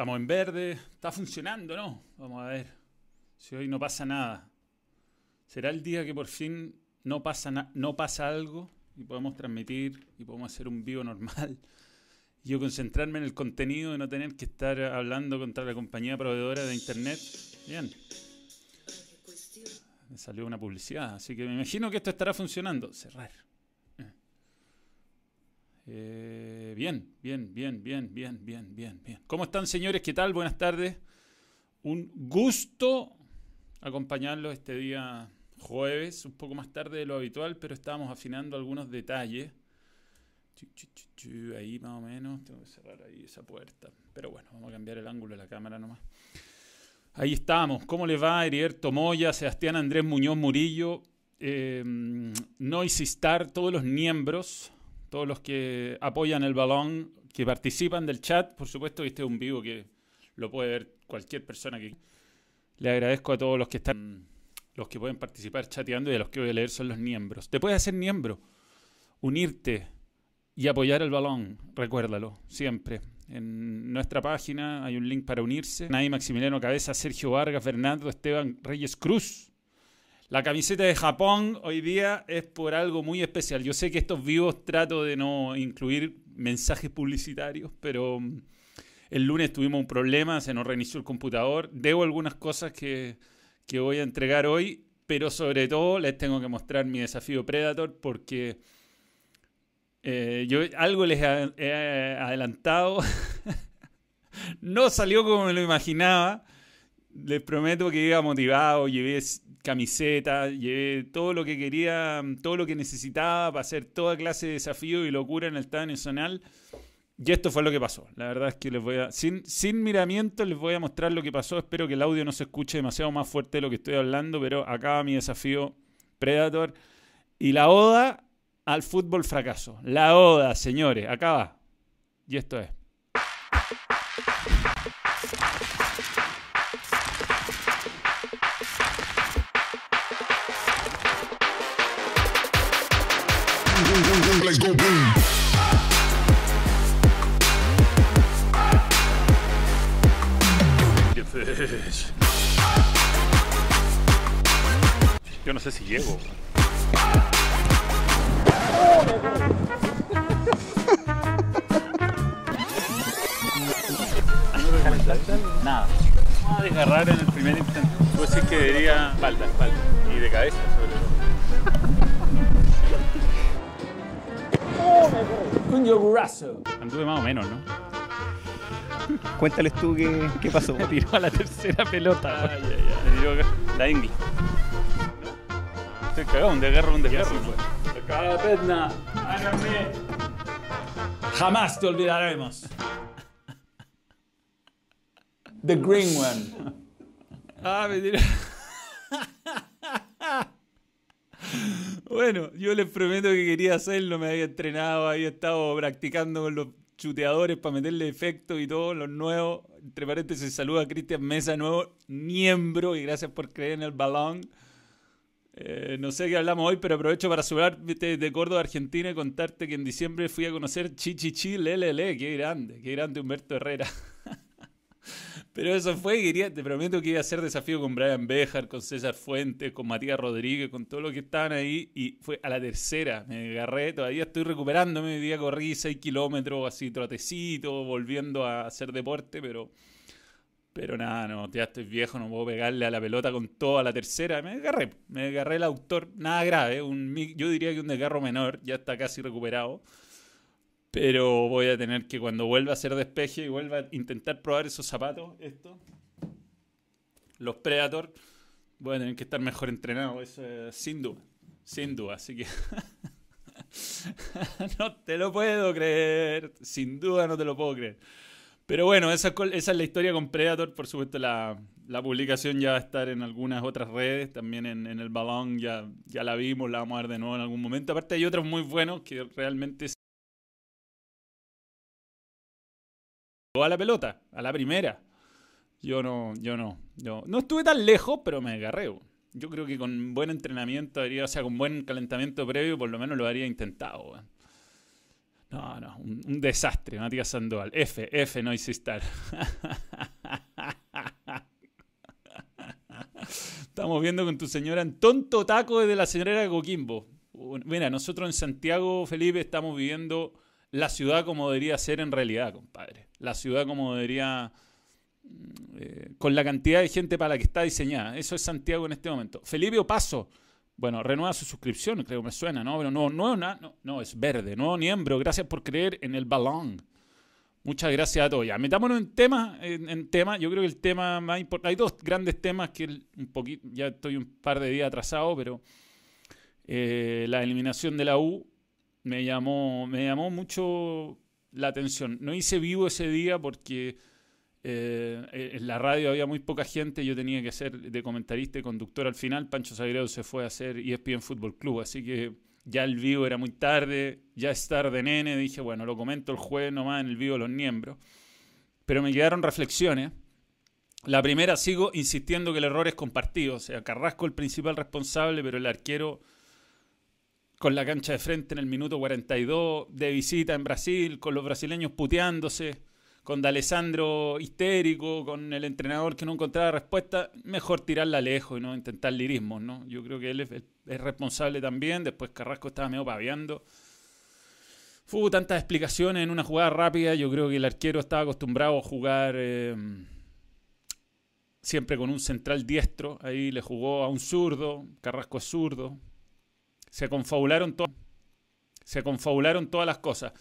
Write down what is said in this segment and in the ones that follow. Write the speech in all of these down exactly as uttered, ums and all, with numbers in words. Estamos en verde. Está funcionando, ¿no? Vamos a ver si hoy no pasa nada. ¿Será el día que por fin no pasa, no pasa algo y podemos transmitir y podemos hacer un vivo normal? Yo concentrarme en el contenido y no tener que estar hablando contra la compañía proveedora de internet. Bien. Me salió una publicidad, así que me imagino que esto estará funcionando. Cerrar. Eh, bien, bien, bien, bien, bien, bien, bien, bien. ¿Cómo están, señores? ¿Qué tal? Buenas tardes. Un gusto acompañarlos este día jueves, un poco más tarde de lo habitual, pero estábamos afinando algunos detalles. Ahí más o menos, tengo que cerrar ahí esa puerta. Pero bueno, vamos a cambiar el ángulo de la cámara nomás. Ahí estamos. ¿Cómo les va? Heriberto Moya, Sebastián, Andrés Muñoz, Murillo, eh, Noisy Star, todos los miembros, todos los que apoyan el balón, que participan del chat. Por supuesto que este es un vivo que lo puede ver cualquier persona que... Le agradezco a todos los que están, los que pueden participar chateando, y a los que voy a leer son los miembros. Te puedes hacer miembro, unirte y apoyar el balón, recuérdalo, siempre. En nuestra página hay un link para unirse. Nay, Maximiliano Cabeza, Sergio Vargas, Fernando, Esteban Reyes Cruz. La camiseta de Japón hoy día es por algo muy especial. Yo sé que estos vivos trato de no incluir mensajes publicitarios, pero el lunes tuvimos un problema, se nos reinició el computador. Debo algunas cosas que, que voy a entregar hoy, pero sobre todo les tengo que mostrar mi desafío Predator, porque... Eh, yo algo les he adelantado. No salió como me lo imaginaba. Les prometo que iba motivado. Llevé camiseta, llevé todo lo que quería, todo lo que necesitaba para hacer toda clase de desafío y locura en el Estadio Nacional. Y esto fue lo que pasó. La verdad es que les voy a... Sin, sin miramiento les voy a mostrar lo que pasó. Espero que el audio no se escuche demasiado más fuerte de lo que estoy hablando, pero acaba mi desafío Predator. Y la oda... al fútbol fracaso. La oda, señores. Acá va. Y esto es. Let's go, boom. Get this. Yo no sé si llego. Nada. Vamos a desgarrar en el primer instante. Yo sí que diría espalda, espalda. Y de cabeza sobre todo. Un yogurazo. Anduve más o menos, ¿no? Cuéntales tú qué, qué pasó. Me tiró a la tercera pelota. Ay, ay, ay. Me tiró la ingle. Estoy cagado, un desgarro, un desgarro. Carapetna, háganme. Jamás te olvidaremos. The Green One. Ah, me tiró. Bueno, yo les prometo que quería hacerlo. Me había entrenado, había estado practicando con los chuteadores para meterle efecto y todo. Los nuevos, entre paréntesis, saluda a Cristian Mesa, nuevo miembro, y gracias por creer en el balón. Eh, no sé qué hablamos hoy, pero aprovecho para subirte de Córdoba, Argentina, y contarte que en diciembre fui a conocer Chichichi Lelele. Qué grande, qué grande Humberto Herrera. Pero eso fue, quería, te prometo que iba a hacer desafío con Brian Bejar, con César Fuentes, con Matías Rodríguez, con todos los que estaban ahí, y fue a la tercera. Me agarré, todavía estoy recuperándome. Mi día corrí seis kilómetros, así trotecito, volviendo a hacer deporte, pero... Pero nada, no, ya estoy viejo, no puedo pegarle a la pelota con toda la tercera. Me agarré, me agarré el autor, nada grave, un, yo diría que un desgarro menor, ya está casi recuperado. Pero voy a tener que, cuando vuelva a hacer despeje y vuelva a intentar probar esos zapatos, estos, los Predator, voy a tener que estar mejor entrenado, eso es, sin duda, sin duda, así que... No te lo puedo creer, sin duda no te lo puedo creer. Pero bueno, esa, esa es la historia con Predator. Por supuesto, la, la publicación ya va a estar en algunas otras redes. También en, en el balón ya, ya la vimos, la vamos a ver de nuevo en algún momento. Aparte hay otros muy buenos que realmente se llegó a la pelota, a la primera. Yo no, yo no, yo no estuve tan lejos, pero me agarré. Yo creo que con buen entrenamiento, o sea, con buen calentamiento previo, por lo menos lo habría intentado, ¿eh? No, no, un, un desastre, Matías Sandoval. F, F, no hice estar. Estamos viendo con tu señora en tonto taco desde la señora de Coquimbo. Mira, nosotros en Santiago, Felipe, estamos viviendo la ciudad como debería ser en realidad, compadre. La ciudad como debería... Eh, con la cantidad de gente para la que está diseñada. Eso es Santiago en este momento. Felipe Opaso, bueno, renueva su suscripción, creo que me suena, ¿no? Pero no, no, no, no es verde, nuevo miembro. Gracias por creer en el balón. Muchas gracias a todos. Ya, metámonos en tema, en, en tema. Yo creo que el tema más importante... Hay dos grandes temas que el, un poquito, ya estoy un par de días atrasado, pero eh, la eliminación de la U me llamó, me llamó mucho la atención. No hice vivo ese día porque... Eh, en la radio había muy poca gente, yo tenía que ser de comentarista y conductor al final. Pancho Sagredo se fue a hacer E S P N Fútbol Club, así que ya el vivo era muy tarde, ya es tarde, nene. Dije, bueno, lo comento el jueves nomás en el vivo de los miembros. Pero me quedaron reflexiones. La primera, sigo insistiendo que el error es compartido. O sea, Carrasco el principal responsable, pero el arquero con la cancha de frente en el minuto cuarenta y dos, de visita en Brasil, con los brasileños puteándose, con D'Alessandro histérico, con el entrenador que no encontraba respuesta. Mejor tirarla lejos y no intentar lirismos, ¿no? Yo creo que él es, es responsable también. Después Carrasco estaba medio paviando. Hubo tantas explicaciones en una jugada rápida. Yo creo que el arquero estaba acostumbrado a jugar eh, siempre con un central diestro. Ahí le jugó a un zurdo. Carrasco es zurdo. Se confabularon, to- se confabularon todas las cosas.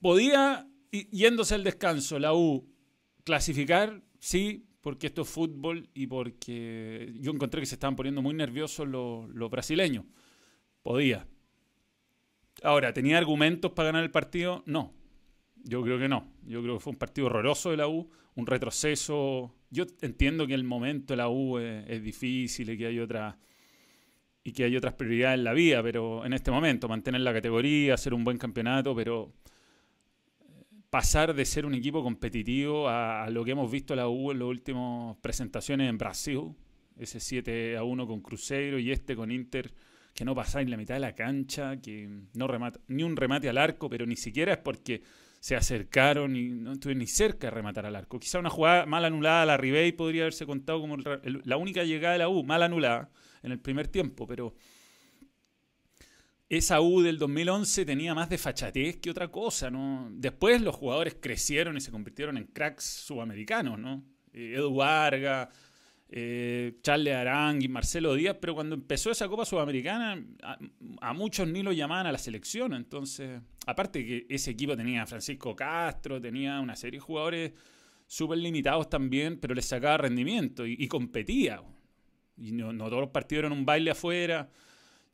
Podía... Yéndose al descanso, la U clasificar, sí, porque esto es fútbol y porque yo encontré que se estaban poniendo muy nerviosos los, los brasileños. Podía. Ahora, ¿tenía argumentos para ganar el partido? No, yo creo que no. Yo creo que fue un partido horroroso de la U, un retroceso. Yo entiendo que el momento de la U es, es difícil y que hay otra... y que hay otras prioridades en la vida, pero en este momento, mantener la categoría, hacer un buen campeonato, pero... pasar de ser un equipo competitivo a, a lo que hemos visto la U en las últimas presentaciones en Brasil, ese siete a uno con Cruzeiro y este con Inter, que no pasáis la mitad de la cancha, que no remata, ni un remate al arco, pero ni siquiera es porque se acercaron y no estuvieron ni cerca de rematar al arco. Quizá una jugada mal anulada a la Ribey podría haberse contado como el, el, la única llegada de la U, mal anulada en el primer tiempo, pero... Esa U del dos mil once tenía más de fachatez que otra cosa, ¿no? Después los jugadores crecieron y se convirtieron en cracks sudamericanos, ¿no? Eh, Edu Vargas, eh, Charles Arangui, Marcelo Díaz, pero cuando empezó esa Copa Sudamericana a, a muchos ni lo llamaban a la selección, entonces... Aparte que ese equipo tenía a Francisco Castro, tenía una serie de jugadores súper limitados también, pero les sacaba rendimiento y, y competía. Y no, no todos los partidos eran un baile afuera...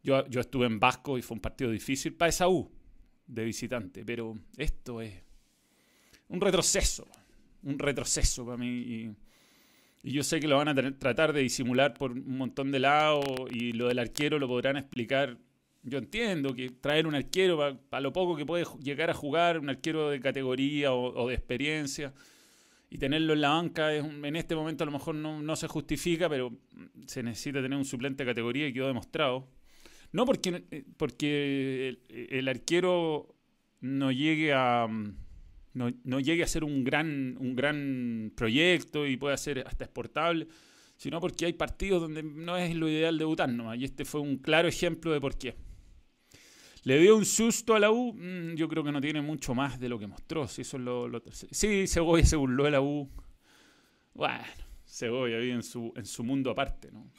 Yo, yo estuve en Vasco y fue un partido difícil para esa U de visitante, pero esto es un retroceso, un retroceso para mí. Y, y yo sé que lo van a tener, tratar de disimular por un montón de lados y lo del arquero lo podrán explicar. Yo entiendo que traer un arquero para pa lo poco que puede llegar a jugar, un arquero de categoría o, o de experiencia... Y tenerlo en la banca es un, en este momento a lo mejor no, no se justifica, pero se necesita tener un suplente de categoría y quedó demostrado. No porque, porque el, el arquero no llegue a no, no llegue a ser un gran, un gran proyecto y pueda ser hasta exportable, sino porque hay partidos donde no es lo ideal debutar nomás. Y este fue un claro ejemplo de por qué. ¿Le dio un susto a la U? Yo creo que no tiene mucho más de lo que mostró. Si eso es lo, lo, sí, Segovia se burló de la U. Bueno, Segovia vive en su, en su mundo aparte, ¿no?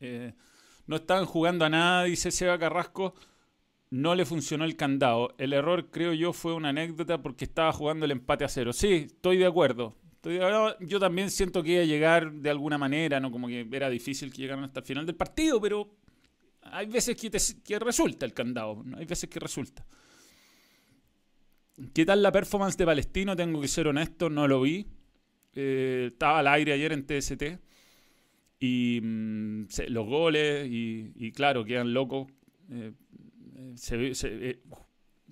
Eh... No estaban jugando a nada, dice Seba Carrasco. No le funcionó el candado. El error, creo yo, fue una anécdota porque estaba jugando el empate a cero. Sí, estoy de acuerdo. Estoy de acuerdo. Yo también siento que iba a llegar de alguna manera, ¿no? Como que era difícil que llegaran hasta el final del partido, pero hay veces que, te, que resulta el candado, ¿no? Hay veces que resulta. ¿Qué tal la performance de Palestino? Tengo que ser honesto, no lo vi. Eh, estaba al aire ayer en T S T. Y mmm, se, los goles, y, y claro, quedan locos. Eh, se, se, eh,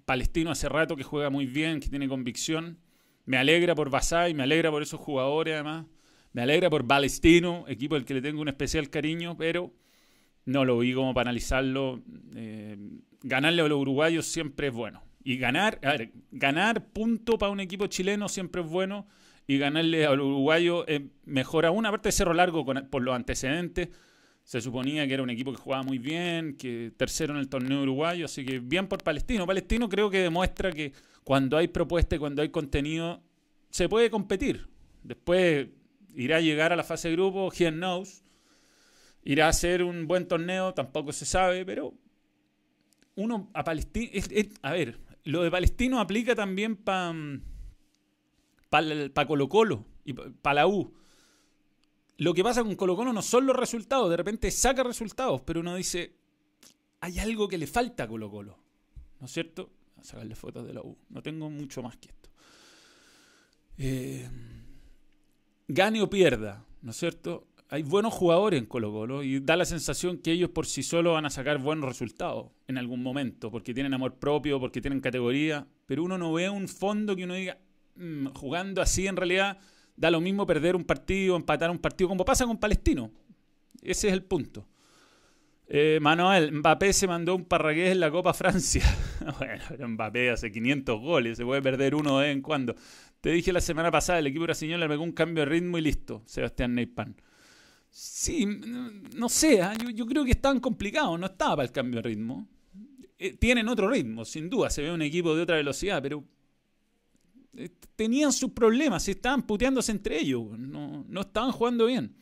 Palestino hace rato que juega muy bien, que tiene convicción. Me alegra por Basay, me alegra por esos jugadores además. Me alegra por Palestino, equipo al que le tengo un especial cariño, pero no lo vi como para analizarlo. Eh, ganarle a los uruguayos siempre es bueno. Y ganar, a ver, ganar punto para un equipo chileno siempre es bueno. y ganarle al uruguayo es mejor aún. Aparte de Cerro Largo, con, por los antecedentes, se suponía que era un equipo que jugaba muy bien, que tercero en el torneo uruguayo, así que bien por Palestino. Palestino creo que demuestra que cuando hay propuesta y cuando hay contenido, se puede competir. Después irá a llegar a la fase de grupo, who knows, irá a hacer un buen torneo, tampoco se sabe, pero uno a Palestino... Es, es, a ver, lo de Palestino aplica también para... para Colo-Colo y para la U. Lo que pasa con Colo-Colo no son los resultados. De repente saca resultados, pero uno dice, hay algo que le falta a Colo-Colo, ¿no es cierto? Voy a sacarle fotos de la U. No tengo mucho más que esto. Eh, gane o pierda, ¿no es cierto? Hay buenos jugadores en Colo-Colo y da la sensación que ellos por sí solos van a sacar buenos resultados en algún momento, porque tienen amor propio, porque tienen categoría, pero uno no ve un fondo que uno diga, jugando así en realidad da lo mismo perder un partido, empatar un partido, como pasa con Palestino. Ese es el punto. eh, Manuel, Mbappé se mandó un Parraguez en la Copa Francia. Bueno, pero Mbappé hace quinientos goles, se puede perder uno de vez en cuando. Te dije la semana pasada, el equipo brasileño le pegó un cambio de ritmo y listo. Sebastián Neypan. Sí, no sé, ¿eh? yo, yo creo que estaban complicados, no estaba para el cambio de ritmo. eh, tienen otro ritmo, sin duda, se ve un equipo de otra velocidad, pero tenían sus problemas, se estaban puteándose entre ellos, no, no estaban jugando bien.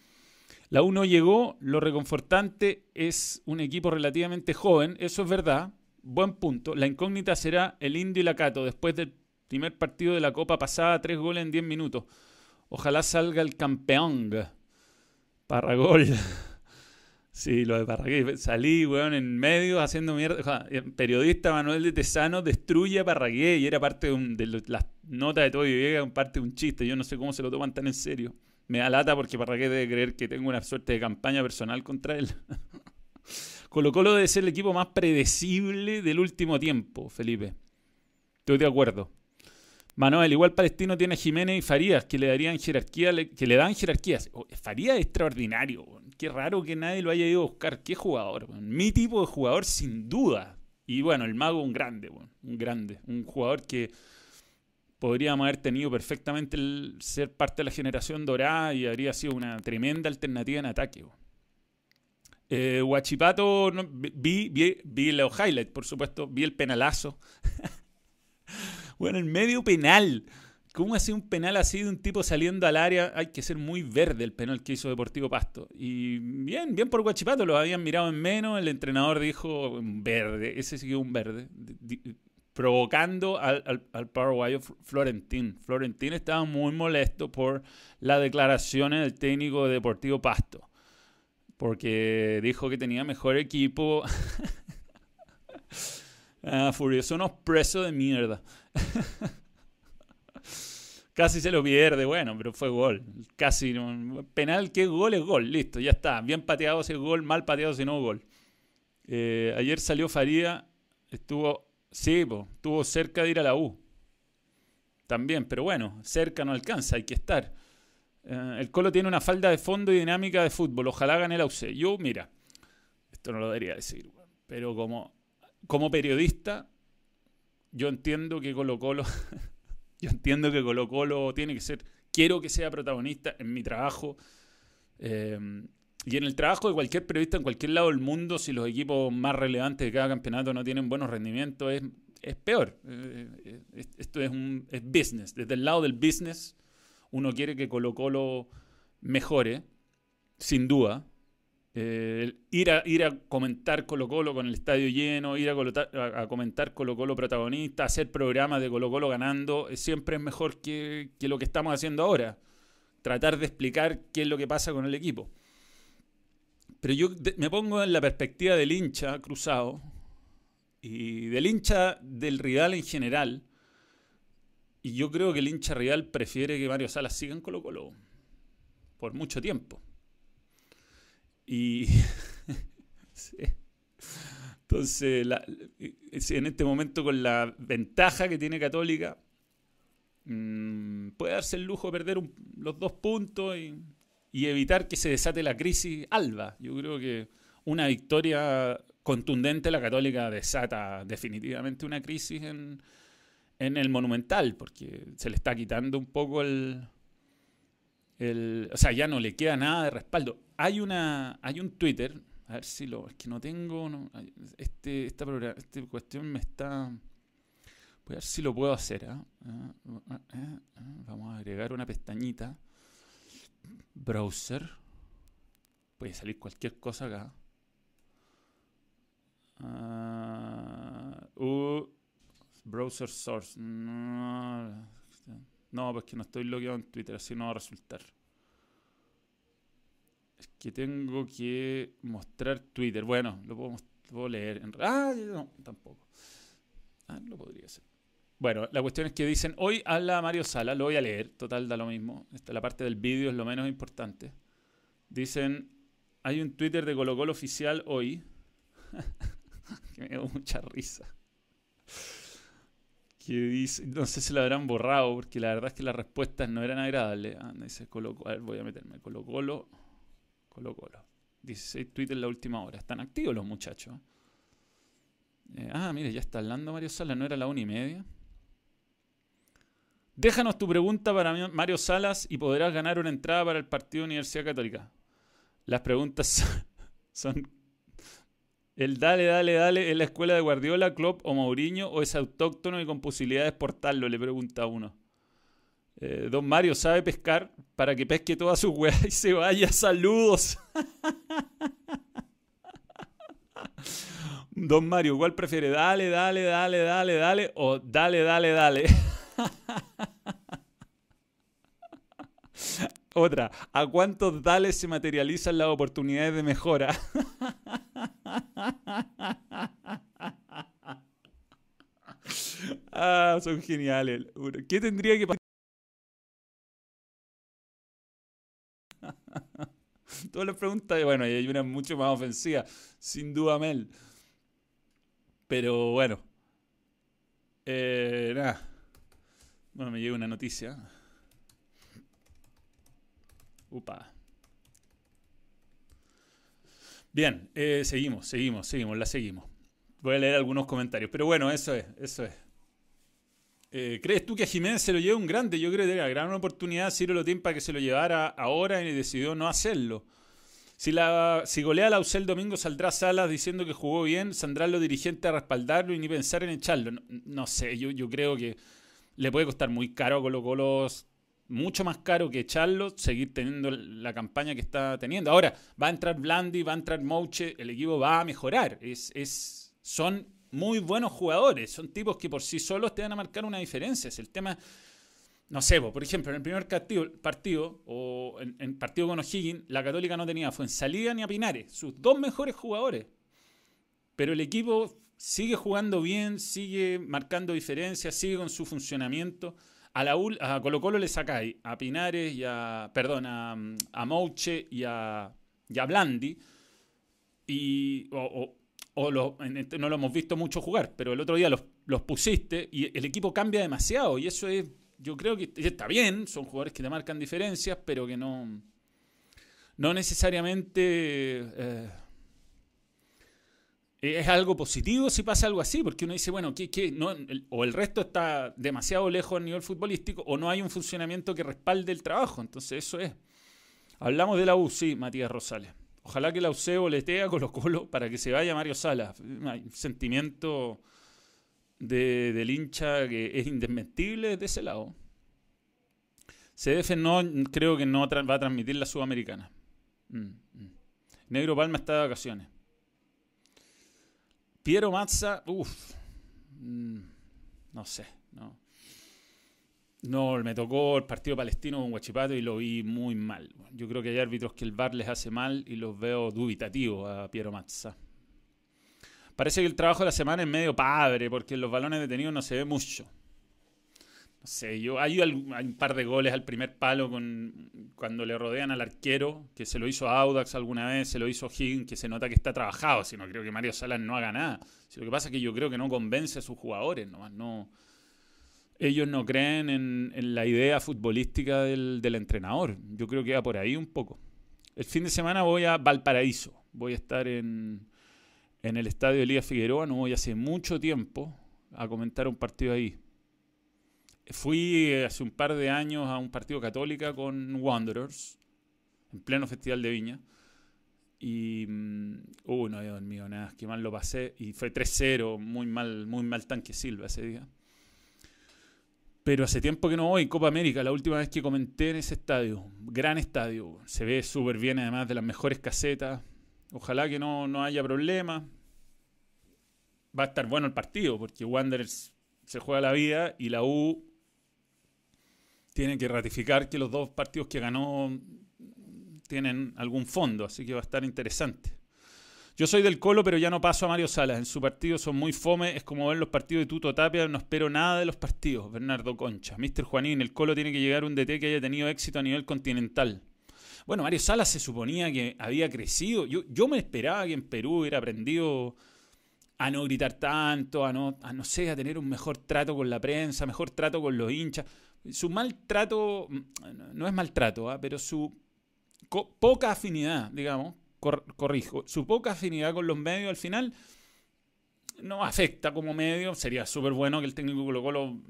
La U no llegó, lo reconfortante es un equipo relativamente joven, eso es verdad, buen punto. La incógnita será el Indio y la Cato, después del primer partido de la Copa pasada, tres goles en diez minutos. Ojalá salga el campeón. Parragol. Sí, lo de Parraguez. Salí, weón, en medio haciendo mierda. El periodista Manuel de Tesano destruye a Parraguez y era parte de, un, de las notas de todo y llega parte de un chiste. Yo no sé cómo se lo toman tan en serio. Me da lata porque Parraguez debe creer que tengo una suerte de campaña personal contra él. Colo-Colo debe ser el equipo más predecible del último tiempo, Felipe. Estoy de acuerdo. Manuel, igual Palestino tiene a Jiménez y Farías, que le darían jerarquía, que le dan jerarquías. Oh, Farías es extraordinario, bon. Qué raro que nadie lo haya ido a buscar. Qué jugador, bon. Mi tipo de jugador sin duda. Y bueno, el mago un grande, bon. un grande, un jugador que podríamos haber tenido perfectamente el ser parte de la generación dorada y habría sido una tremenda alternativa en ataque. Bon. Eh, Huachipato, no, vi, vi, vi los highlights, por supuesto, vi el penalazo. Bueno, el medio penal. ¿Cómo hace un penal así de un tipo saliendo al área? Hay que ser muy verde el penal que hizo Deportivo Pasto. Y bien, bien por Huachipato. Lo habían mirado en menos. El entrenador dijo verde. Ese sí que un verde. Provocando al, al, al paraguayo Florentín. Florentín estaba muy molesto por las declaraciones del técnico de Deportivo Pasto. Porque dijo que tenía mejor equipo. Ah, furioso, unos presos de mierda. Casi se lo pierde, bueno, pero fue gol. Casi, penal, que gol es gol, listo, ya está. Bien pateado si es gol, mal pateado si no gol. Eh, ayer salió Farías, estuvo, sí, po, estuvo cerca de ir a la U. También, pero bueno, cerca no alcanza, hay que estar. Eh, el Colo tiene una falta de fondo y dinámica de fútbol, ojalá gane la U C. Yo, mira, esto no lo debería decir, pero como... Como periodista, yo entiendo que Colo-Colo yo entiendo que Colo-Colo tiene que ser, quiero que sea protagonista en mi trabajo eh, y en el trabajo de cualquier periodista en cualquier lado del mundo. Si los equipos más relevantes de cada campeonato no tienen buenos rendimientos, es, es peor. Eh, es, esto es un es business. Desde el lado del business, uno quiere que Colo-Colo mejore, sin duda. Eh, ir, a, ir a comentar Colo-Colo con el estadio lleno, ir a, colotar, a, a comentar Colo-Colo protagonista, hacer programas de Colo-Colo ganando, eh, siempre es mejor que, que lo que estamos haciendo ahora. Tratar de explicar qué es lo que pasa con el equipo. Pero yo de, me pongo en la perspectiva del hincha cruzado y del hincha del rival en general. Y yo creo que el hincha rival prefiere que Mario Salas siga en Colo-Colo por mucho tiempo. Y sí. Entonces, la, en este momento con la ventaja que tiene Católica, mmm, puede darse el lujo de perder un, los dos puntos y, y evitar que se desate la crisis alba. Yo creo que una victoria contundente de la Católica desata definitivamente una crisis en, en el Monumental, porque se le está quitando un poco el... El, o sea, ya no le queda nada de respaldo. Hay una, hay un Twitter, a ver si lo, es que no tengo, no, este, esta, esta cuestión me está, voy a ver si lo puedo hacer, ¿eh? Vamos a agregar una pestañita, browser, puede salir cualquier cosa acá. Uh, uh, browser source, no, no, porque no estoy logueado en Twitter, así no va a resultar. Es que tengo que mostrar Twitter. Bueno, lo puedo, lo puedo leer. En... Ah, no, tampoco. Ah, lo podría hacer. Bueno, la cuestión es que dicen, hoy habla Mario Salas, lo voy a leer, total da lo mismo. Esta, la parte del vídeo es lo menos importante. Dicen, hay un Twitter de Colo-Colo oficial hoy. Que me dio mucha risa. Que dice, no sé si la habrán borrado, porque la verdad es que las respuestas no eran agradables. Ah, dice Colo-Colo. A ver, voy a meterme. Colo-Colo. Colo-Colo. dieciséis tweets en la última hora. Están activos los muchachos. Eh, ah, mire, ya está hablando Mario Salas. No era la una y media. Déjanos tu pregunta para Mario Salas y podrás ganar una entrada para el partido de Universidad Católica. Las preguntas son... El dale, dale, dale, ¿es la escuela de Guardiola, Klopp o Mourinho o es autóctono y con posibilidad de exportarlo? Le pregunta uno. Eh, don Mario sabe pescar para que pesque toda su weá y se vaya. ¡Saludos! Don Mario, ¿cuál prefiere? Dale, dale, dale, dale, dale o dale, dale, dale. Otra, ¿a cuántos dales se materializan las oportunidades de mejora? Ah, son geniales. ¿Qué tendría que pasar? Todas las preguntas, bueno, y hay una mucho más ofensiva, sin duda, Mel. Pero bueno, eh, nada. Bueno, me llega una noticia. Upa. Bien, eh, seguimos, seguimos, seguimos, la seguimos. Voy a leer algunos comentarios, pero bueno, eso es, eso es. Eh, ¿Crees tú que a Jiménez se lo lleve un grande? Yo creo que era gran oportunidad, Ciro Lotín, para que se lo llevara ahora y decidió no hacerlo. Si, la, si golea la U C el domingo, saldrá Salas diciendo que jugó bien, saldrán los dirigentes a respaldarlo y ni pensar en echarlo. No, no sé, yo, yo creo que le puede costar muy caro a Colo-Colo. Mucho más caro que echarlo, seguir teniendo la campaña que está teniendo. Ahora, va a entrar Blandi, va a entrar Moche, el equipo va a mejorar. Es, es, son muy buenos jugadores, son tipos que por sí solos te van a marcar una diferencia. Es el tema, no sé, por ejemplo, en el primer partido, partido o en, en partido con O'Higgins, la Católica no tenía a Fuenzalida ni a Pinares, sus dos mejores jugadores. Pero el equipo sigue jugando bien, sigue marcando diferencias, sigue con su funcionamiento. A, la U, a Colo Colo le sacáis a Pinares y a, perdón, a, a Moche y a, y a Blandi. Y, o o, o lo, no lo hemos visto mucho jugar, pero el otro día los, los pusiste y el equipo cambia demasiado. Y eso es, yo creo que está bien, son jugadores que te marcan diferencias, pero que no, no necesariamente eh, es algo positivo si pasa algo así, porque uno dice, bueno, ¿qué, qué? No, el, o el resto está demasiado lejos a nivel futbolístico o no hay un funcionamiento que respalde el trabajo. Entonces eso es. Hablamos de la U, sí, Matías Rosales. Ojalá que la U C boletea a Colo-Colo para que se vaya Mario Salas. Hay un sentimiento de, del hincha que es indesmentible de ese lado. C D F no, creo que no va a transmitir la Sudamericana. Mm, mm. Negro Palma está de vacaciones. Piero Mazza, uff, no sé, no. No, me tocó el partido palestino con Huachipato y lo vi muy mal. Yo creo que hay árbitros que el V A R les hace mal y los veo dubitativos a Piero Mazza. Parece que el trabajo de la semana es medio padre porque en los balones detenidos no se ve mucho. No sé, yo, hay, algún, hay un par de goles al primer palo con, cuando le rodean al arquero, que se lo hizo Audax alguna vez, se lo hizo Higgins, que se nota que está trabajado. Si no creo que Mario Salas no haga nada. Si lo que pasa es que yo creo que no convence a sus jugadores, nomás no. Ellos no creen en, en la idea futbolística del, del entrenador. Yo creo que va por ahí un poco. El fin de semana voy a Valparaíso. Voy a estar en, en el estadio Elías Figueroa, no voy hace mucho tiempo a comentar un partido ahí. Fui hace un par de años a un partido Católica con Wanderers, en pleno Festival de Viña. Y uh, no había dormido nada, que mal lo pasé. Y fue tres cero, muy mal, muy mal tanque Silva ese día. Pero hace tiempo que no voy. Copa América, la última vez que comenté en ese estadio. Gran estadio. Se ve súper bien, además de las mejores casetas. Ojalá que no, no haya problema. Va a estar bueno el partido, porque Wanderers se juega la vida y la U tiene que ratificar que los dos partidos que ganó tienen algún fondo, así que va a estar interesante. Yo soy del Colo, pero ya no paso a Mario Salas. En su partido son muy fome, es como ver los partidos de Tuto Tapia, no espero nada de los partidos. Bernardo Concha. míster Juanín, el Colo tiene que llegar un D T que haya tenido éxito a nivel continental. Bueno, Mario Salas se suponía que había crecido. Yo, yo me esperaba que en Perú hubiera aprendido a no gritar tanto, a no, a no sé, a tener un mejor trato con la prensa, mejor trato con los hinchas. Su maltrato, no es maltrato, ¿eh? pero su poca afinidad, digamos, Cor corrijo, su poca afinidad con los medios al final no afecta como medio. Sería súper bueno que el técnico Colo-Colo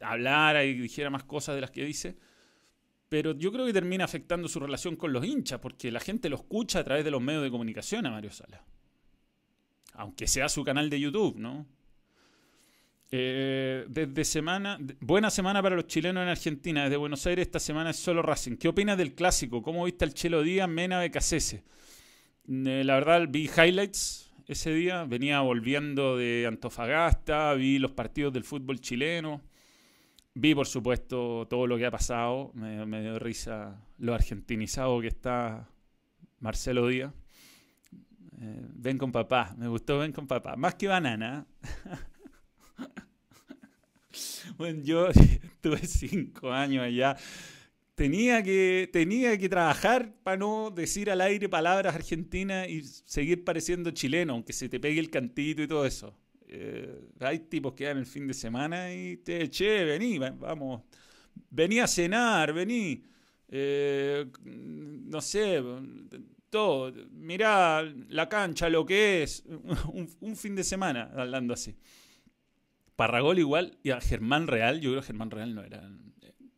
hablara y dijera más cosas de las que dice, pero yo creo que termina afectando su relación con los hinchas, porque la gente lo escucha a través de los medios de comunicación a Mario Salas, aunque sea su canal de YouTube, ¿no? Eh, desde semana, buena semana para los chilenos en Argentina. Desde Buenos Aires esta semana es solo Racing. ¿Qué opinas del clásico? ¿Cómo viste al Chelo Díaz, Mena, Becasese? Eh, la verdad vi highlights ese día. Venía volviendo de Antofagasta. Vi los partidos del fútbol chileno. Vi por supuesto todo lo que ha pasado. Me, me dio risa lo argentinizado que está Marcelo Díaz. eh, Ven con papá. Me gustó Ven con papá. Más que banana. Bueno, yo tuve cinco años allá. Tenía que, tenía que trabajar para no decir al aire palabras argentinas y seguir pareciendo chileno, aunque se te pegue el cantito y todo eso. Eh, hay tipos que dan el fin de semana y te, che, vení, vamos, vení a cenar, vení. Eh, no sé, todo. Mirá la cancha, lo que es. Un, un fin de semana hablando así. Parragol igual, y a Germán Real, yo creo que Germán Real no era,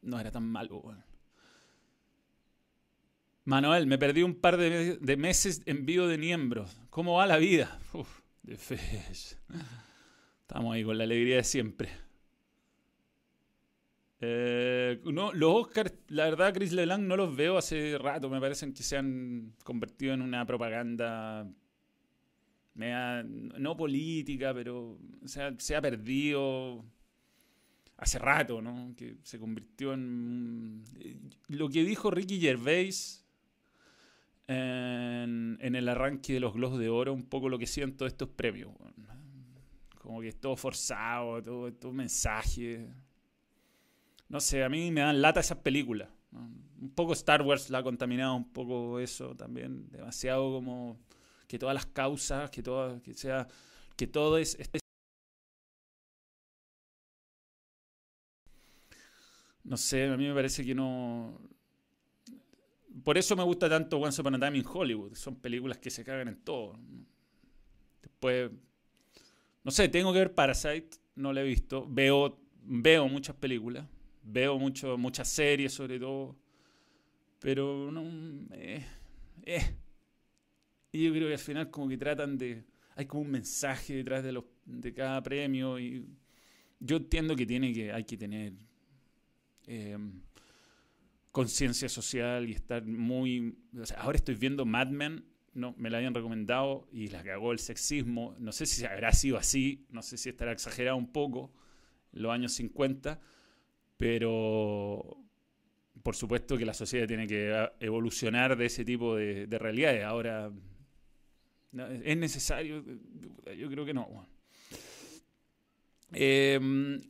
no era tan malo. Bueno. Manuel, me perdí un par de, de meses en vivo de miembros. ¿Cómo va la vida? Uf, de fe. Estamos ahí con la alegría de siempre. Eh, no, los Oscars, la verdad, Chris LeBlanc no los veo hace rato. Me parecen que se han convertido en una propaganda... Mea, no política, pero se ha, se ha perdido hace rato, ¿no? Que se convirtió en... Lo que dijo Ricky Gervais en, en el arranque de los Globos de Oro, un poco lo que siento de estos premios. Como que es todo forzado, todo, todo mensaje. No sé, a mí me dan lata esas películas, ¿no? Un poco Star Wars la ha contaminado, un poco eso también, demasiado como... que todas las causas, que todo, que sea, que todo es... No sé, a mí me parece que no... Por eso me gusta tanto Once Upon a Time in Hollywood. Son películas que se cagan en todo. Después, no sé, tengo que ver Parasite, no la he visto. Veo, veo muchas películas, veo mucho, muchas series sobre todo, pero no... Eh, eh. Y yo creo que al final como que tratan de... Hay como un mensaje detrás de, los, de cada premio. Y yo entiendo que, tiene que hay que tener eh, conciencia social y estar muy... O sea, ahora estoy viendo Mad Men. No, me la habían recomendado y la cagó el sexismo. No sé si habrá sido así. No sé si estará exagerado un poco en los años cincuenta. Pero... Por supuesto que la sociedad tiene que evolucionar de ese tipo de, de realidades. Ahora... ¿Es necesario? Yo creo que no. Eh,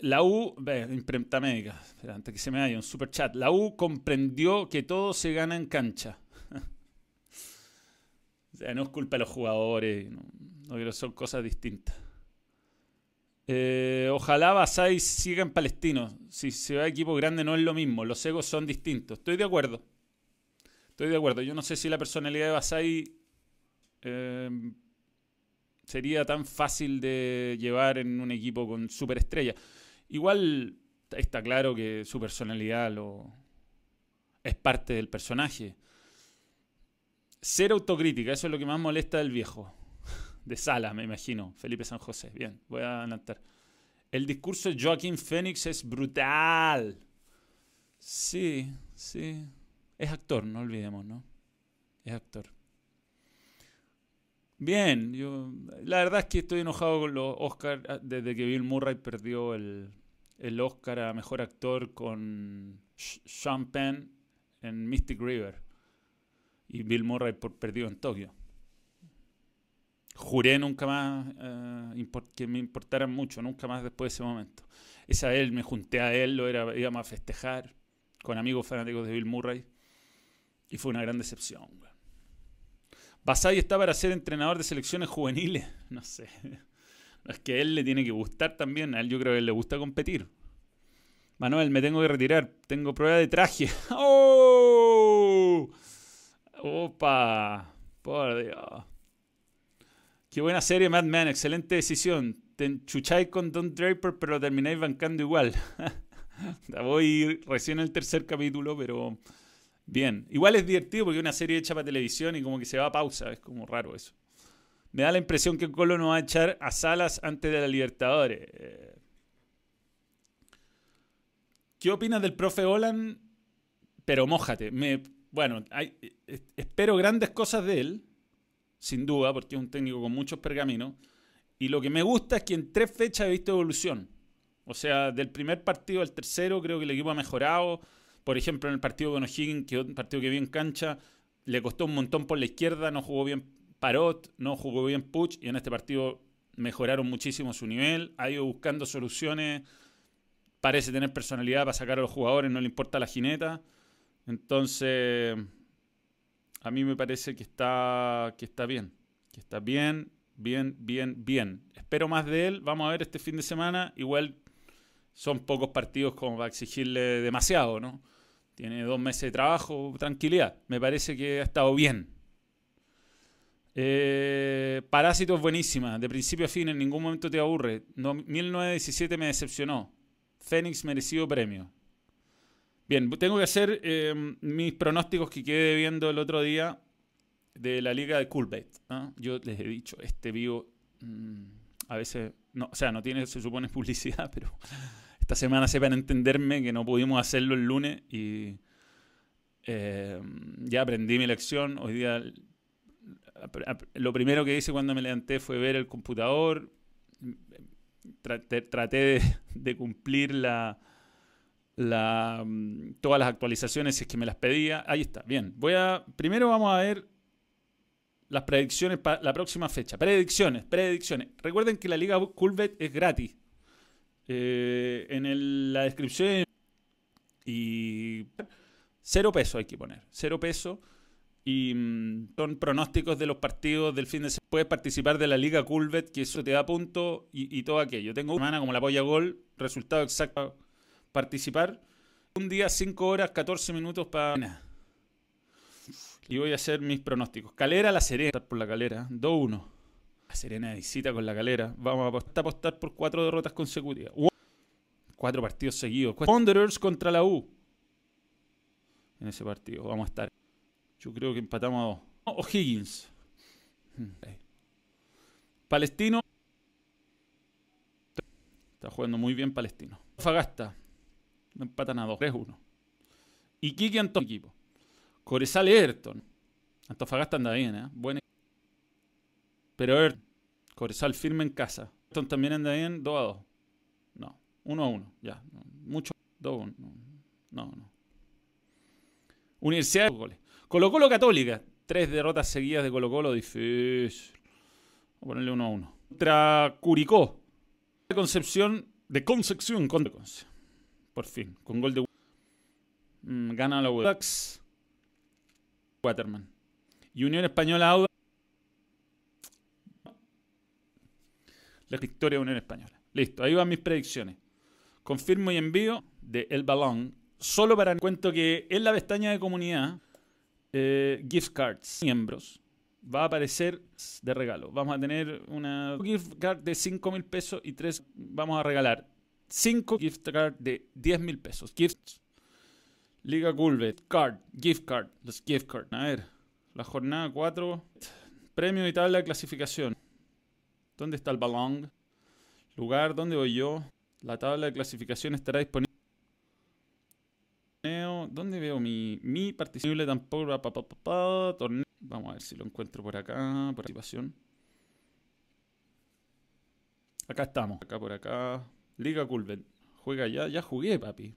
la U, eh, imprenta médica, antes que se me vaya, un super chat. La U comprendió que todo se gana en cancha. O sea, no es culpa de los jugadores, no, no pero son cosas distintas. Eh, ojalá Basay siga en Palestino. Si se va a equipo grande no es lo mismo. Los egos son distintos. Estoy de acuerdo. Estoy de acuerdo. Yo no sé si la personalidad de Basay eh, sería tan fácil de llevar en un equipo con superestrella. Igual está claro que su personalidad lo, es parte del personaje. Cero autocrítica, eso es lo que más molesta del viejo. De Sala, me imagino. Felipe San José. Bien, voy a adelantar. El discurso de Joaquín Phoenix es brutal. Sí, sí. Es actor, no olvidemos, ¿no? Es actor. Bien, yo, la verdad es que estoy enojado con los Oscars desde que Bill Murray perdió el, el Oscar a Mejor Actor con Sean Penn en Mystic River. Y Bill Murray por perdido en Tokio. Juré nunca más eh, que me importaran mucho, nunca más después de ese momento. Esa él, me junté a él, lo era, íbamos a festejar con amigos fanáticos de Bill Murray. Y fue una gran decepción. Basay está para ser entrenador de selecciones juveniles. No sé. Es que a él le tiene que gustar también. A él yo creo que a él le gusta competir. Manuel, me tengo que retirar. Tengo prueba de traje. ¡Oh! ¡Opa! Por Dios. Qué buena serie, Mad Men. Excelente decisión. Te enchucháis con Don Draper, pero lo termináis bancando igual. Voy recién al tercer capítulo, pero... Bien, igual es divertido porque es una serie hecha para televisión y como que se va a pausa, es como raro eso. Me da la impresión que Colo no va a echar a Salas antes de la Libertadores. ¿Qué opinas del profe Olan? Pero mójate. Me, bueno, hay, espero grandes cosas de él, sin duda, porque es un técnico con muchos pergaminos. Y lo que me gusta es que en tres fechas he visto evolución. O sea, del primer partido al tercero creo que el equipo ha mejorado. Por ejemplo, en el partido con O'Higgins, que es un partido que vi en cancha, le costó un montón por la izquierda, no jugó bien Parot, no jugó bien Puch, y en este partido mejoraron muchísimo su nivel, ha ido buscando soluciones, parece tener personalidad para sacar a los jugadores, no le importa la jineta. Entonces, a mí me parece que está, que está bien, que está bien, bien, bien, bien. Espero más de él, vamos a ver este fin de semana, igual... Son pocos partidos como para exigirle demasiado, ¿no? Tiene dos meses de trabajo, tranquilidad. Me parece que ha estado bien. Eh, Parásito es buenísima. De principio a fin, en ningún momento te aburre. No, mil novecientos diecisiete me decepcionó. Fénix merecido premio. Bien, tengo que hacer eh, mis pronósticos que quedé viendo el otro día de la liga de Coolbet, ¿no? Yo les he dicho, este vivo mmm, a veces... no, o sea, no tiene, se supone, publicidad, pero... Esta semana sepan entenderme que no pudimos hacerlo el lunes y eh, ya aprendí mi lección. Hoy día lo primero que hice cuando me levanté fue ver el computador. Traté, traté de, de cumplir la, la, todas las actualizaciones si es que me las pedía. Ahí está, bien. Voy a, primero vamos a ver las predicciones para la próxima fecha. Predicciones, predicciones. Recuerden que la Liga Coolbet es gratis. Eh, en el, la descripción y cero peso hay que poner, cero peso y mmm, son pronósticos de los partidos del fin de semana. Puedes participar de la Liga Coolbet, que eso te da puntos y, y todo aquello. Tengo una semana como la polla gol, resultado exacto para participar. Un día, cinco horas, catorce minutos para... Y voy a hacer mis pronósticos. Calera, La Serena, por la Calera, dos uno. La Serena visita con la Calera. Vamos a apostar, apostar por cuatro derrotas consecutivas. Wow. Cuatro partidos seguidos. Wanderers contra la U. En ese partido vamos a estar. Yo creo que empatamos a dos. Oh, O'Higgins. Okay. Palestino. Está jugando muy bien Palestino. Fagasta. No empatan a dos. tres uno. Iquique Antonio. Equipo. Corezal Everton. Antofagasta anda bien, ¿eh? Buen equipo. Pero a ver, Corezal firme en casa. Everton también anda bien, dos a dos. No, uno a uno, ya. No, mucho, dos a uno. No, no. Universidad de goles. Colo-Colo Católica. Tres derrotas seguidas de Colo-Colo, difícil. Voy a ponerle uno a uno. Contra Curicó. De Concepción, de Concepción contra Concepción. Por fin, con gol de... Mm, gana la Budax. Waterman. Y Unión Española Auda. La victoria de Unión Española. Listo, ahí van mis predicciones. Confirmo y envío de El Balón. Solo para... Cuento que en la pestaña de comunidad, eh, gift cards, miembros, va a aparecer de regalo. Vamos a tener una gift card de cinco mil pesos y tres vamos a regalar. cinco gift card de diez mil pesos. Gifts. Liga Gulbet. Card. Gift card. Los gift card. A ver. La jornada cuatro. Premio y tabla de clasificación. ¿Dónde está el balón? Lugar. ¿Dónde voy yo? La tabla de clasificación estará disponible. ¿Dónde veo mi, mi participación? Tampoco. Pa, pa, pa, pa, torneo. Vamos a ver si lo encuentro por acá. Participación. Acá estamos. Acá por acá. Liga Culver. Juega ya. Ya jugué, papi.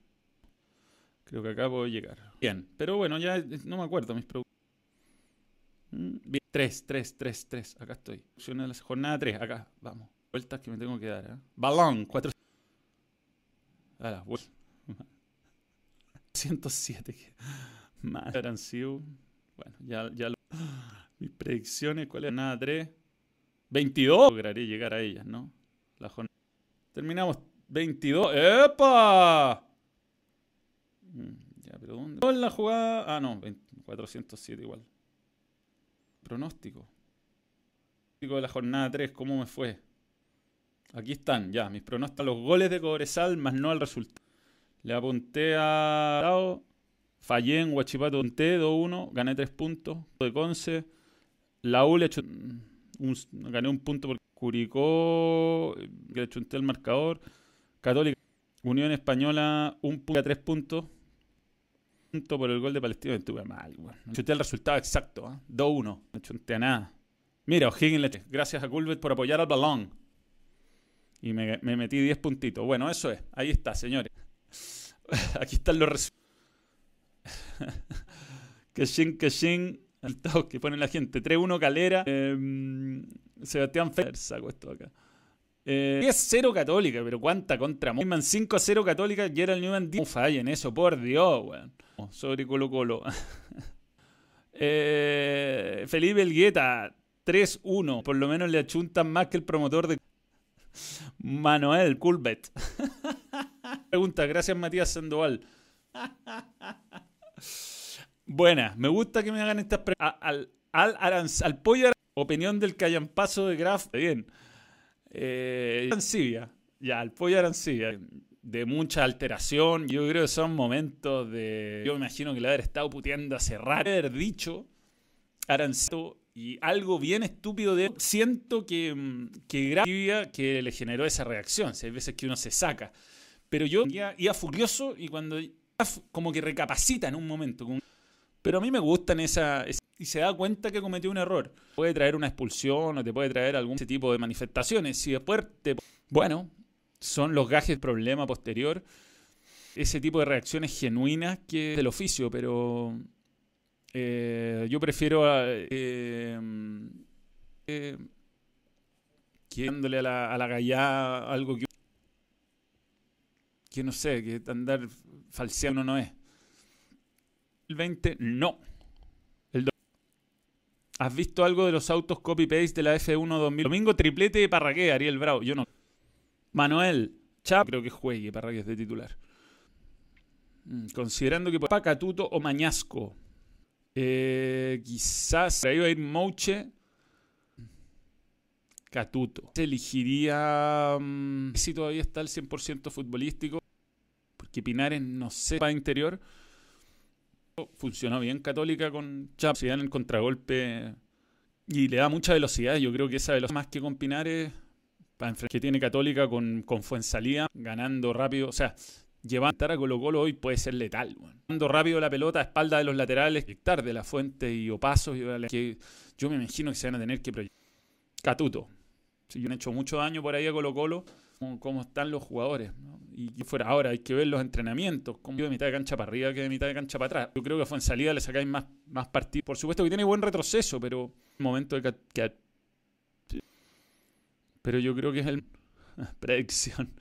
Creo que acá puedo llegar. Bien. Pero bueno, ya no me acuerdo mis productos. Bien. tres, tres, tres, tres. Acá estoy. Jornada tres. Acá. Vamos. Vueltas que me tengo que dar. ¿eh? Balón. cuatro. A las vueltas. ciento siete. Más eran sido. Bueno, ya, ya lo. Mis predicciones, ¿cuál es? Nada, tres. veintidós. Lograré llegar a ellas, ¿no? La jornada. Terminamos veintidós. ¡Epa! Ya, pero ¿dónde? ¿Dónde la jugada? Ah, no, cuatrocientos siete igual. Pronóstico. Pronóstico de la jornada tres, ¿cómo me fue? Aquí están, ya, mis pronósticos. Los goles de Cobresal, más no al resultado. Le apunté a... Fallé en Huachipato, apunté dos uno, gané tres puntos. De Conce, la U le echó... Un, gané un punto por Curicó, que le chunté el marcador. Católica, Unión Española, un punto a tres puntos. Punto por el gol de Palestino, estuve mal, bueno. Chunté el resultado exacto, ¿eh? dos uno, no chunté a nada. Mira, O'Higgins le eché. Gracias a Culver por apoyar al balón. Y me, me metí diez puntitos. Bueno, eso es, ahí está, señores. Aquí están los resultados. Keshin, Keshin. El top que pone la gente. tres uno Calera. Eh, Sebastián Fer. Saco esto acá. Eh, diez cero Católica. Pero cuánta contra. Newman cinco cero Católica. Gerald Newman diez. No fallen eso, por Dios, weón. Sobre Colo-Colo. eh, Felipe Elgueta. tres uno. Por lo menos le achuntan más que el promotor de. Manuel Culbet. Pregunta, gracias Matías Sandoval. Buena, me gusta que me hagan estas preguntas. Al, al, aranz, al pollo aranz, opinión del callampazo de Graf. Bien. Eh, Arancibia. Ya, al pollo Arancibia. De mucha alteración. Yo creo que son momentos de... Yo me imagino que le haber estado puteando hace rato. Haber dicho Arancibia. Y algo bien estúpido de... Siento que, que Graf que le generó esa reacción. Si hay veces que uno se saca. Pero yo iba, iba furioso y cuando... Como que recapacita en un momento. Pero a mí me gustan esa, esa... Y se da cuenta que cometió un error. Puede traer una expulsión o te puede traer algún ese tipo de manifestaciones. Si después te... Bueno, son los gajes del problema posterior. Ese tipo de reacciones genuinas que es del oficio. Pero eh, yo prefiero... A, eh, eh, que dándole a la, a la gallá algo que... Que no sé, que andar falseando no es. El veinte, no. El ¿Has visto algo de los autos copy-paste de la F uno dos mil? Domingo triplete de Parraguez, Ariel Bravo. Yo no. Manuel Chap, creo que juegue Parraguez de titular. Mm, considerando que Pacatuto o Mañasco. Eh, quizás ahí va a ir Moche. Catuto. Se elegiría... Um, si todavía está el cien por ciento futbolístico. Porque Pinares no sé para interior. Funcionó bien Católica con Chap. Se dan el contragolpe y le da mucha velocidad. Yo creo que esa velocidad más que con Pinares para enfrentar que tiene Católica con, con Fuensalida. Ganando rápido. O sea, llevar a Colo-Colo hoy puede ser letal. Bueno. Ganando rápido la pelota a espalda de los laterales. Hectar de la Fuente y Opasos. Que yo me imagino que se van a tener que proyectar. Catuto. Sí, han hecho mucho daño por ahí a Colo-Colo. Cómo están los jugadores, ¿no? Y fuera ahora hay que ver los entrenamientos, como de mitad de cancha para arriba que de mitad de cancha para atrás. Yo creo que a Fuensalida le sacáis más, más partidos. Por supuesto que tiene buen retroceso, pero momento de que... Pero yo creo que es el... Predicción.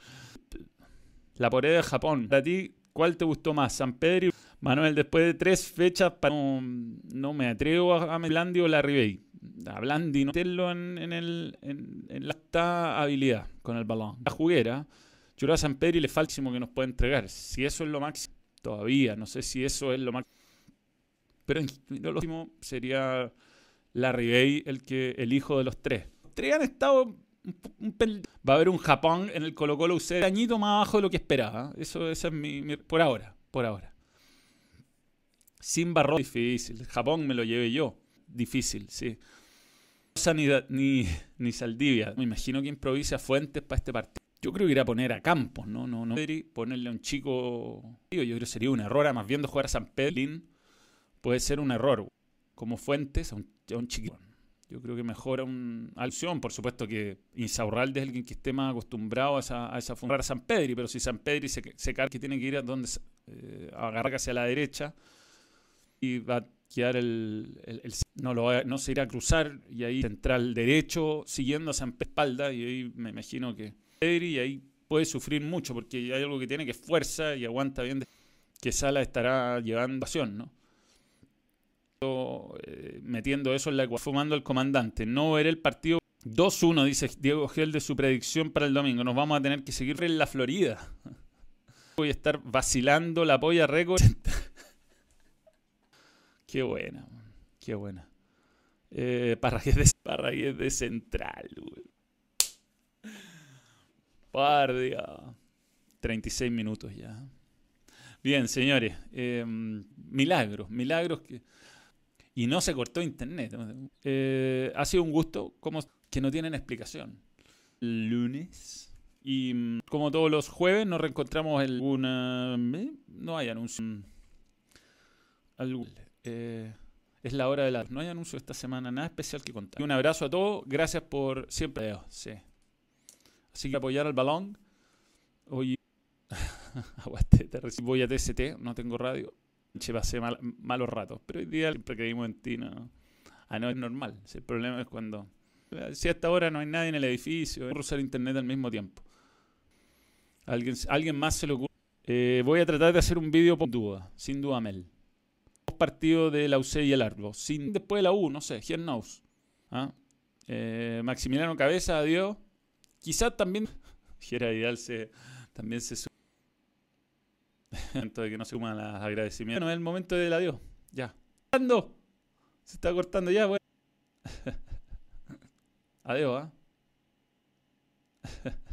La porera de Japón. Para ti, ¿cuál te gustó más? San Pedro y Manuel, después de tres fechas para... No, no me atrevo a, a Blandi o la Ribey. A Blandi no meterlo en, en, el, en, en la alta habilidad con el balón. La juguera, yo creo a San Pedro y le falta máximo que nos puede entregar. Si eso es lo máximo, todavía no sé si eso es lo máximo. Pero en lo último sería la Ribey el que el hijo de los tres. Tres han estado un, un pel... va a haber un Japón en el Colo-Colo U C de añito más abajo de lo que esperaba. Eso, esa es mi, mi... Por ahora, por ahora. Sin Barro, difícil. Japón me lo llevé yo. Difícil, sí. Ni, ni, ni Saldivia. Me imagino que improvisa Fuentes para este partido. Yo creo que irá a poner a Campos, ¿no? no, no Ponerle a un chico... Yo creo que sería un error. Además, viendo jugar a San Pedrín, puede ser un error. Como Fuentes, a un, a un chiquito. Yo creo que mejora un... Alción, por supuesto que Insaurralde es alguien que esté más acostumbrado a esa, a esa función. A San Pedri, pero si San Pedri se, se carga, que tiene que ir a donde... Eh, agarra hacia la derecha y va a quedar el... el, el no, lo va, no se irá a cruzar y ahí central derecho, siguiendo a San Pedri espalda, y ahí me imagino que... y ahí puede sufrir mucho porque hay algo que tiene que es fuerza y aguanta bien, que Sala estará llevando acción, ¿no? Eh, metiendo eso en la ecuación, fumando el comandante. No veré el partido. Dos uno, dice Diego Gel de su predicción para el domingo. Nos vamos a tener que seguir en la Florida. Voy a estar vacilando la polla récord. Qué buena, qué buena. Eh, Parraguez de, Parraguez de central, güey. Guardia. treinta y seis minutos ya. Bien, señores. Eh, milagros, milagros que... Y no se cortó internet. Eh, ha sido un gusto, como que no tienen explicación. Lunes. Y como todos los jueves, nos reencontramos en alguna... ¿Eh? No hay anuncio. Algún... Eh, es la hora de la... No hay anuncio esta semana, nada especial que contar. Y un abrazo a todos. Gracias por siempre. Sí. Así que apoyar al balón. Hoy aguante, te recibo. Voy a T S T, no tengo radio. Che, pasé mal, malos ratos. Pero hoy día siempre creímos en ti, ¿no? Ah, no, es normal. El problema es cuando... Si hasta ahora no hay nadie en el edificio, es usar internet al mismo tiempo. Alguien, alguien más se lo ocurre. Eh, voy a tratar de hacer un vídeo por duda. Sin duda, Mel. Dos partidos de la U C y el Argo. Sin después de la U, no sé. Here knows. ¿Ah? Eh, Maximiliano Cabeza, adiós. Quizás también Gerard Vidal se, también se suma. Entonces, que no se suman los agradecimientos. Bueno, es el momento del adiós. Ya. ¡Cortando! Se está cortando ya, bueno. Adiós, ¿ah? ¿eh?